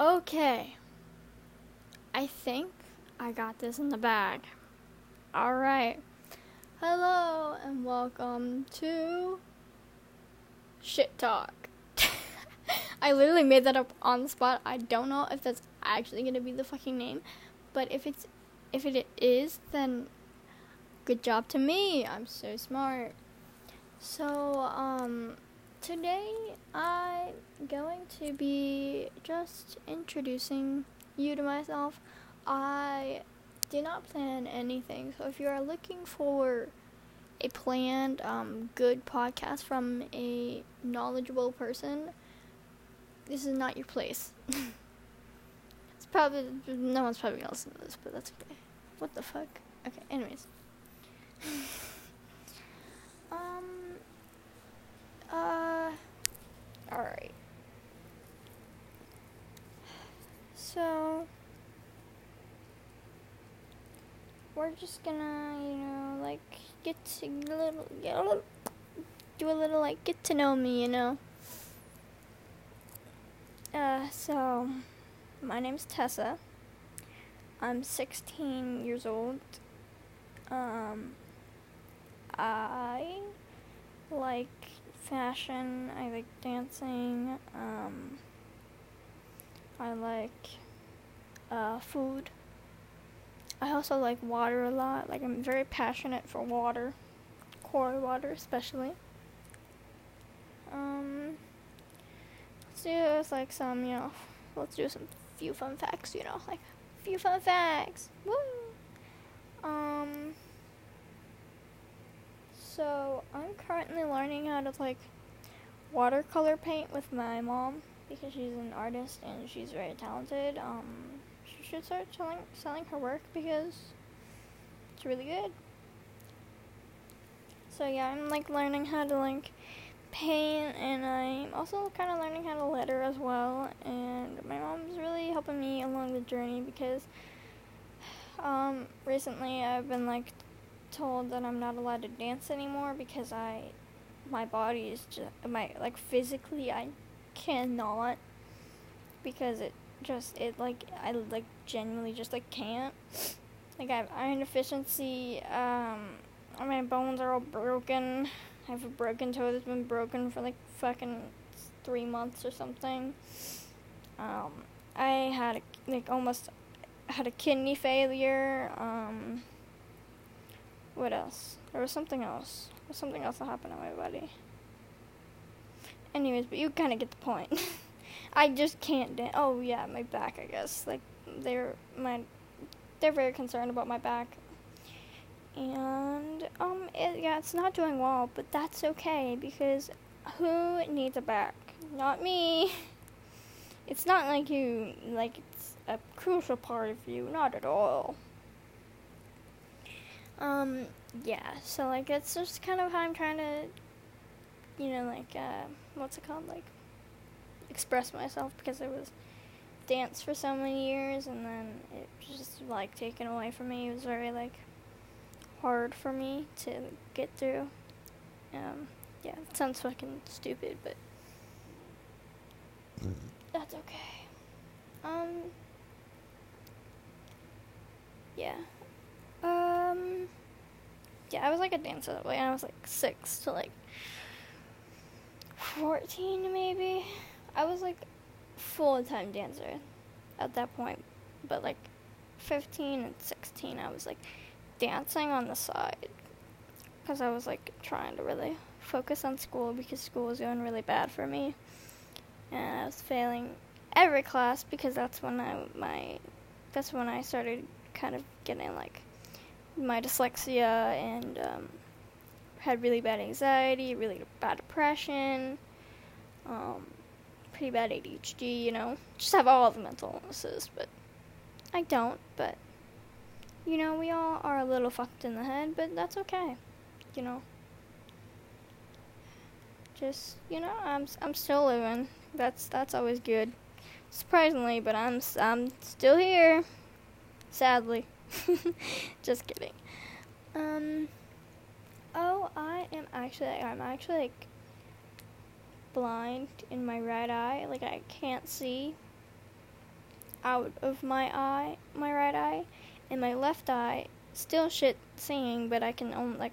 Okay. I think I got this in the bag. Alright. Hello and welcome to Shit Talk. I literally made that up on the spot. I don't know if that's actually going to be the fucking name. But if it is, then good job to me. I'm so smart. So, today I'm going to be just introducing you to myself. I do not plan anything, so if you are looking for a planned, good podcast from a knowledgeable person, this is not your place. It's probably, no one's probably gonna listen to this, but that's okay. What the fuck? Okay, anyways. Alright. So, we're just gonna, get to know me, So, my name's Tessa. I'm 16 years old. I like fashion, I like dancing, I like food. I also like water a lot. Like, I'm very passionate for water, cold water especially. Let's do some few fun facts, few fun facts. Woo! So, I'm currently learning how to, watercolor paint with my mom, because she's an artist and she's very talented. She should start selling her work, because it's really good. So, yeah, I'm, learning how to, paint, and I'm also kind of learning how to letter as well, and my mom's really helping me along the journey, because, recently I've been, told that I'm not allowed to dance anymore because my body is just physically I cannot, because I genuinely just can't. I have iron deficiency. My bones are all broken. I have a broken toe that's been broken for fucking 3 months or something. I had almost had a kidney failure. What else? There was something else. There was something else that happened to my body. Anyways, but you kind of get the point. I just can't dance. Oh, yeah, my back, I guess. They're very concerned about my back. And, it's not doing well, but that's okay, because who needs a back? Not me. It's not it's a crucial part of you. Not at all. Yeah, so, that's just kind of how I'm trying to, express myself, because it was dance for so many years, and then it was just, taken away from me. It was very, hard for me to get through. Yeah, it sounds fucking stupid, but that's okay. Yeah. Yeah, I was a dancer that way, and I was 6 to 14 maybe. I was full-time dancer at that point, but 15 and 16 I was dancing on the side, because I was trying to really focus on school, because school was doing really bad for me, and I was failing every class, because that's when I started kind of getting my dyslexia, and had really bad anxiety, really bad depression, pretty bad ADHD, just have all the mental illnesses, but I don't, but, we all are a little fucked in the head, but that's okay, just, I'm still living, that's always good, surprisingly, but I'm still here, sadly. Just kidding. I am actually blind in my right eye, like I can't see out of my right eye, and my left eye still shit seeing, but I can only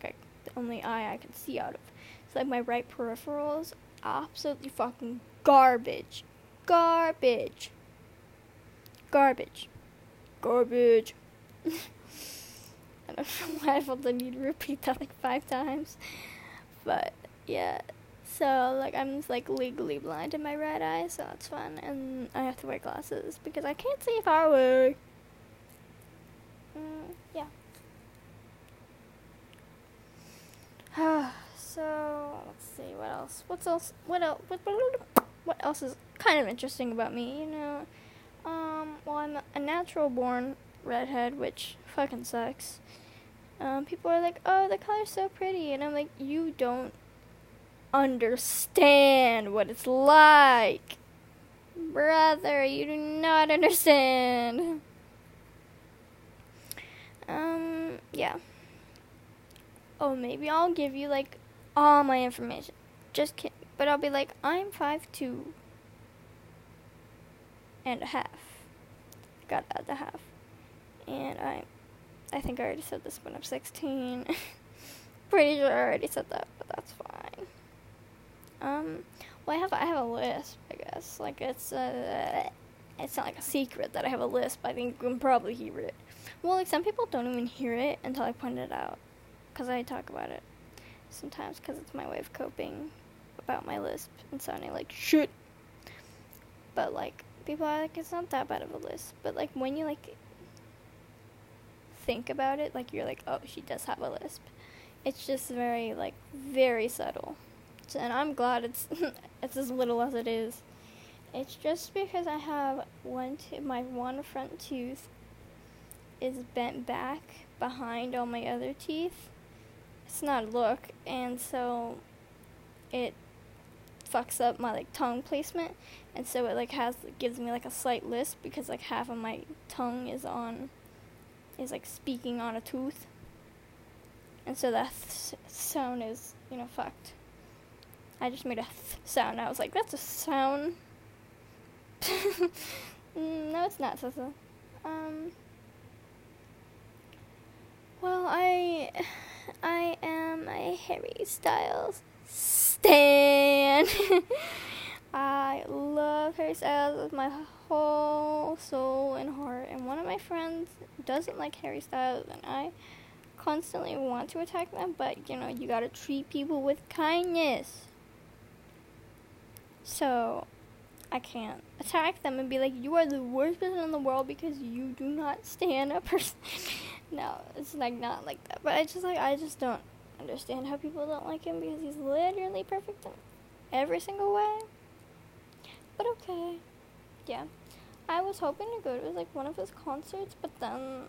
the only eye I can see out of. It's so, like, my right peripheral is absolutely fucking garbage. I don't know why I felt the need to repeat that like 5 times, but yeah. So, like, I'm just, like, legally blind in my right eye, so that's fun. And I have to wear glasses because I can't see far away. Yeah. So, let's see, what else is kind of interesting about me, you know? Well, I'm a natural-born redhead, which fucking sucks. People are like, oh, the color's so pretty, and I'm like, you don't understand what it's like, brother. You do not understand. Yeah. Oh, maybe I'll give you like all my information. Just kidding. But I'll be like, I'm 5'2.5". Got to add the half. And I think I already said this when I'm 16. Pretty sure I already said that, but that's fine. Well, I have a lisp, I guess. Like, it's not like a secret that I have a lisp. I think you can probably hear it. Well, like, some people don't even hear it until I point it out, because I talk about it sometimes, because it's my way of coping about my lisp and sounding like shit. But, like, people are like, it's not that bad of a lisp. But, like, when you, like, think about it, like, you're like, oh, she does have a lisp. It's just very, like, very subtle. And I'm glad it's as little as it is. It's just because I have my one front tooth is bent back behind all my other teeth. It's not a look, and so it fucks up my, like, tongue placement, and so it, like, gives me, like, a slight lisp, because, like, half of my tongue is like speaking on a tooth, and so that sound is, you know, fucked. I just made a sound. I was like, that's a sound. No, it's not, Tessa. Well, I am a Harry Styles stan. I love Harry Styles with my whole soul and heart. And one of my friends doesn't like Harry Styles, and I constantly want to attack them. But, you know, you gotta treat people with kindness. So, I can't attack them and be like, you are the worst person in the world because you do not stand a person. No, it's, like, not like that. But I just don't understand how people don't like him, because he's literally perfect in every single way. But okay. Yeah. I was hoping to go to, like, one of his concerts, but then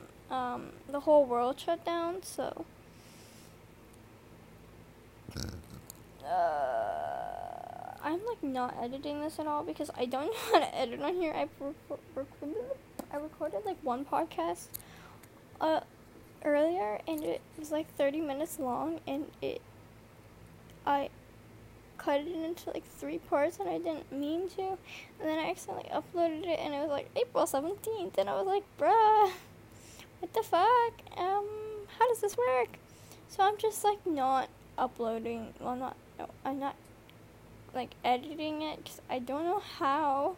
the whole world shut down, so... I'm, like, not editing this at all, because I don't know how to edit on here. I recorded, like, one podcast earlier, and it was, like, 30 minutes long, and I cut it into, like, 3 parts, and I didn't mean to, and then I accidentally uploaded it, and it was, like, April 17th, and I was like, bruh, what the fuck, how does this work? So I'm just, like, not uploading, well, I'm not like, editing it, because I don't know how.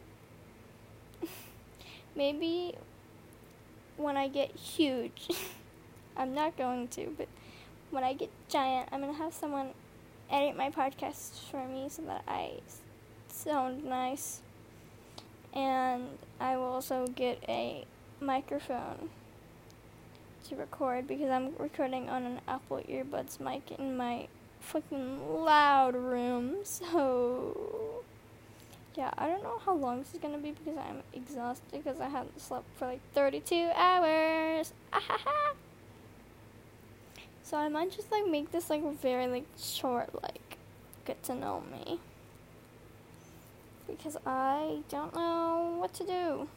Maybe when I get huge, I'm not going to, but when I get giant, I'm going to have someone edit my podcast for me so that I sound nice, and I will also get a microphone to record, because I'm recording on an Apple earbuds mic in my fucking loud room. So yeah, I don't know how long this is gonna be, because I'm exhausted, because I haven't slept for like 32 hours. So I might just, like, make this, like, very, like, short, like, get to know me, because I don't know what to do.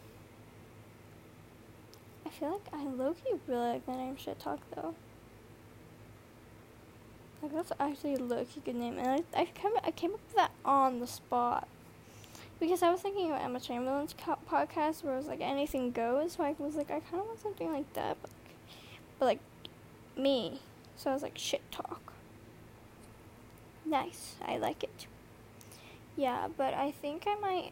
I feel like I low-key really like the name Shit Talk, though. Like, that's actually a low-key good name. And I came up with that on the spot. Because I was thinking about Emma Chamberlain's podcast where it was like, anything goes. So I was like, I kind of want something like that. But me. So I was like, shit talk. Nice. I like it. Yeah, but I think I might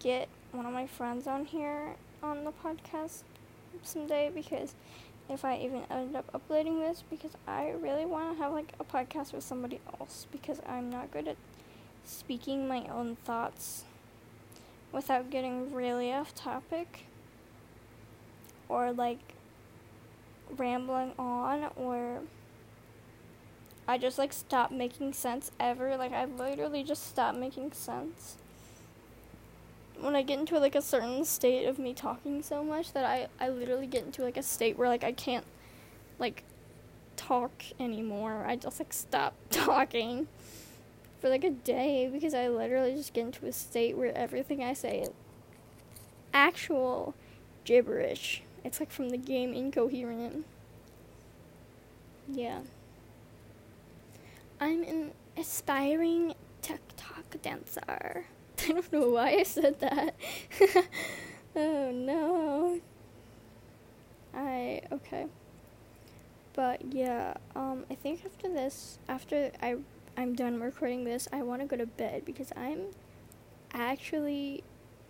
get one of my friends on here on the podcast someday, because if I even end up uploading this, because I really want to have like a podcast with somebody else, because I'm not good at speaking my own thoughts without getting really off topic or like rambling on, or I just like stop making sense ever. Like, I literally just stop making sense when I get into like a certain state of me talking so much that I literally get into like a state where like I can't like talk anymore. I just like stop talking for like a day, because I literally just get into a state where everything I say is actual gibberish. It's like from the game Incoherent. Yeah. I'm an aspiring TikTok dancer. I don't know why I said that. Oh no. Okay. But yeah, I think after this, after I'm done recording this, I want to go to bed, because I'm actually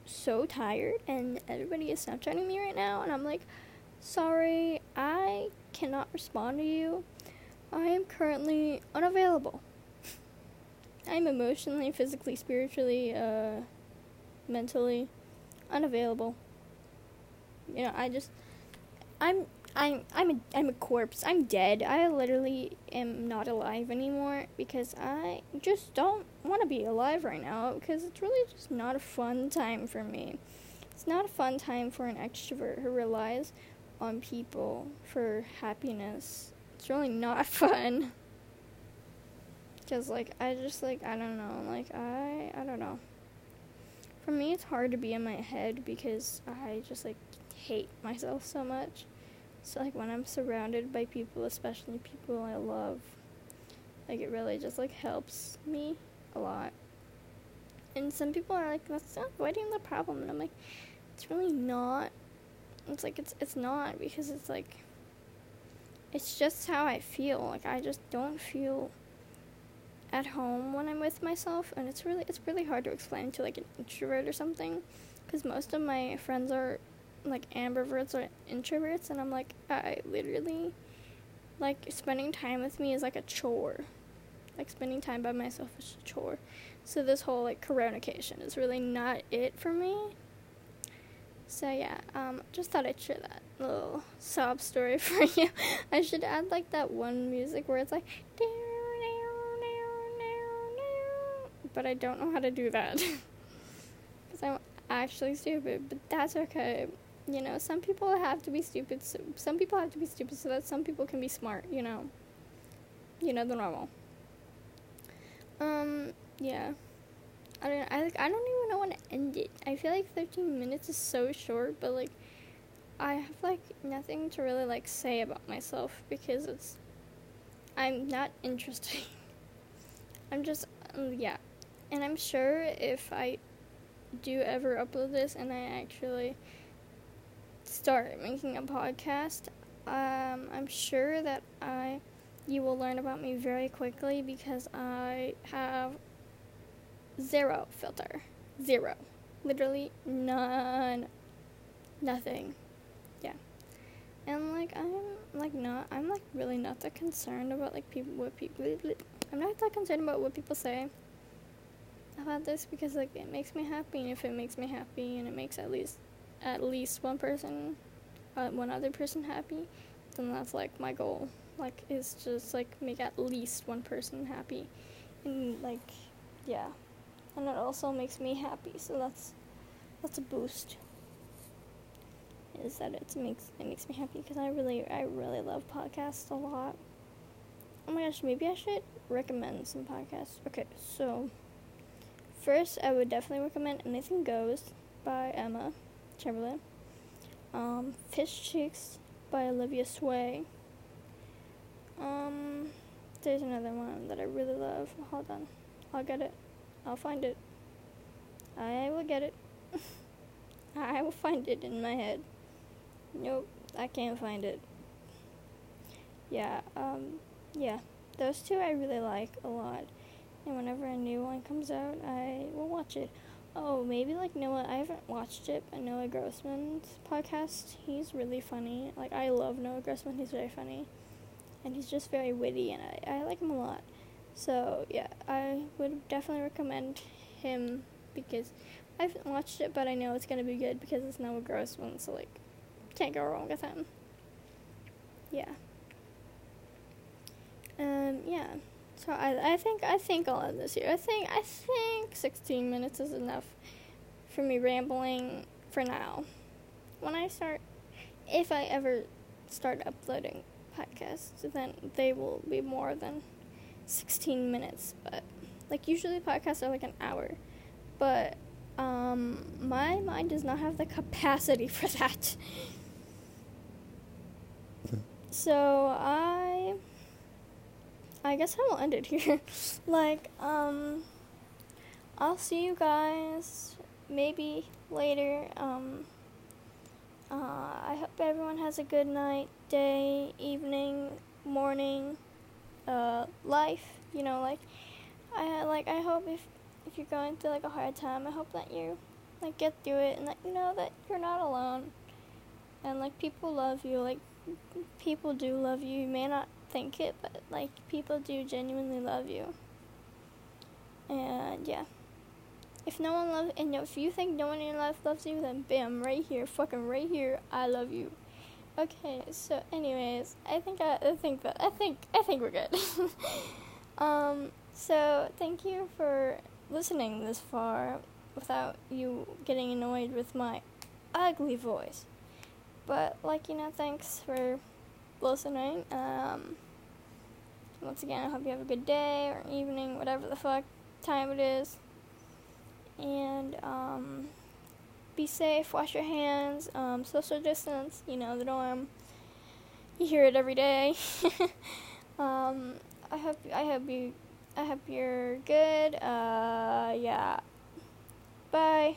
so tired and everybody is Snapchatting me right now, and I'm like, sorry, I cannot respond to you. I am currently unavailable. I'm emotionally, physically, spiritually, mentally unavailable. You know, I'm a corpse. I'm dead. I literally am not alive anymore, because I just don't want to be alive right now, because it's really just not a fun time for me. It's not a fun time for an extrovert who relies on people for happiness. It's really not fun. Because, like, I just, like, I don't know. Like, I don't know. For me, it's hard to be in my head, because I just, like, hate myself so much. So, like, when I'm surrounded by people, especially people I love, like, it really just, like, helps me a lot. And some people are like, that's not avoiding the problem. And I'm like, it's really not. It's, like, it's not, because it's, like, it's just how I feel. Like, I just don't feel at home when I'm with myself, and it's really hard to explain to like an introvert or something, because most of my friends are like ambiverts or introverts, and I'm like, I literally, like, spending time with me is like a chore. Like, spending time by myself is a chore. So this whole like coronation is really not it for me. So yeah, just thought I'd share that little sob story for you. I should add like that one music where it's like, but I don't know how to do that, because I'm actually stupid, but that's okay, you know, some people have to be stupid, so that some people can be smart, you know, the normal, yeah, I don't even know when to end it. I feel like 13 minutes is so short, but, like, I have, like, nothing to really, like, say about myself, because I'm not interesting, I'm just, yeah. And I'm sure if I do ever upload this and I actually start making a podcast, I'm sure that you will learn about me very quickly, because I have zero filter. Zero. Literally none. Nothing. Yeah. And, like, I'm, like, really not that concerned about, like, I'm not that concerned about what people say about this, because, like, it makes me happy, and if it makes me happy and it makes at least one person, one other person happy, then that's, like, my goal. Like, it's just, like, make at least one person happy, and, like, yeah, and it also makes me happy, so that's a boost, is that it makes me happy, because I really love podcasts a lot. Oh my gosh, maybe I should recommend some podcasts. Okay, so first, I would definitely recommend Anything Goes by Emma Chamberlain. Fish Chicks by Olivia Sway. There's another one that I really love. Hold on. I'll get it. I'll find it. I will get it. I will find it in my head. Nope, I can't find it. Yeah, those two I really like a lot. And whenever a new one comes out, I will watch it. Oh, maybe like Noah, I haven't watched it, but Noah Grossman's podcast, he's really funny. Like, I love Noah Grossman, he's very funny. And he's just very witty, and I like him a lot. So, yeah, I would definitely recommend him because I haven't watched it, but I know it's going to be good because it's Noah Grossman, so, like, can't go wrong with him. Yeah. So I think I'll end this here. I think 16 minutes is enough for me rambling for now. When I start, if I ever start uploading podcasts, then they will be more than 16 minutes. But like usually podcasts are like an hour, but my mind does not have the capacity for that. So I guess I will end it here. I'll see you guys maybe later. I hope everyone has a good night, day, evening, morning, life. You know, I hope if you're going through like a hard time, I hope that you like get through it and that you know that you're not alone and like people love you. Like people do love you. You may not think it, but like people do genuinely love you. And yeah, if you think no one in your life loves you, then bam, right here, fucking right here, I love you. Okay, so anyways, I think we're good. So thank you for listening this far without you getting annoyed with my ugly voice, but thanks for listening. Once again, I hope you have a good day or evening, whatever the fuck time it is. And, be safe, wash your hands, social distance, you know, the norm. You hear it every day. I hope you're good. Bye.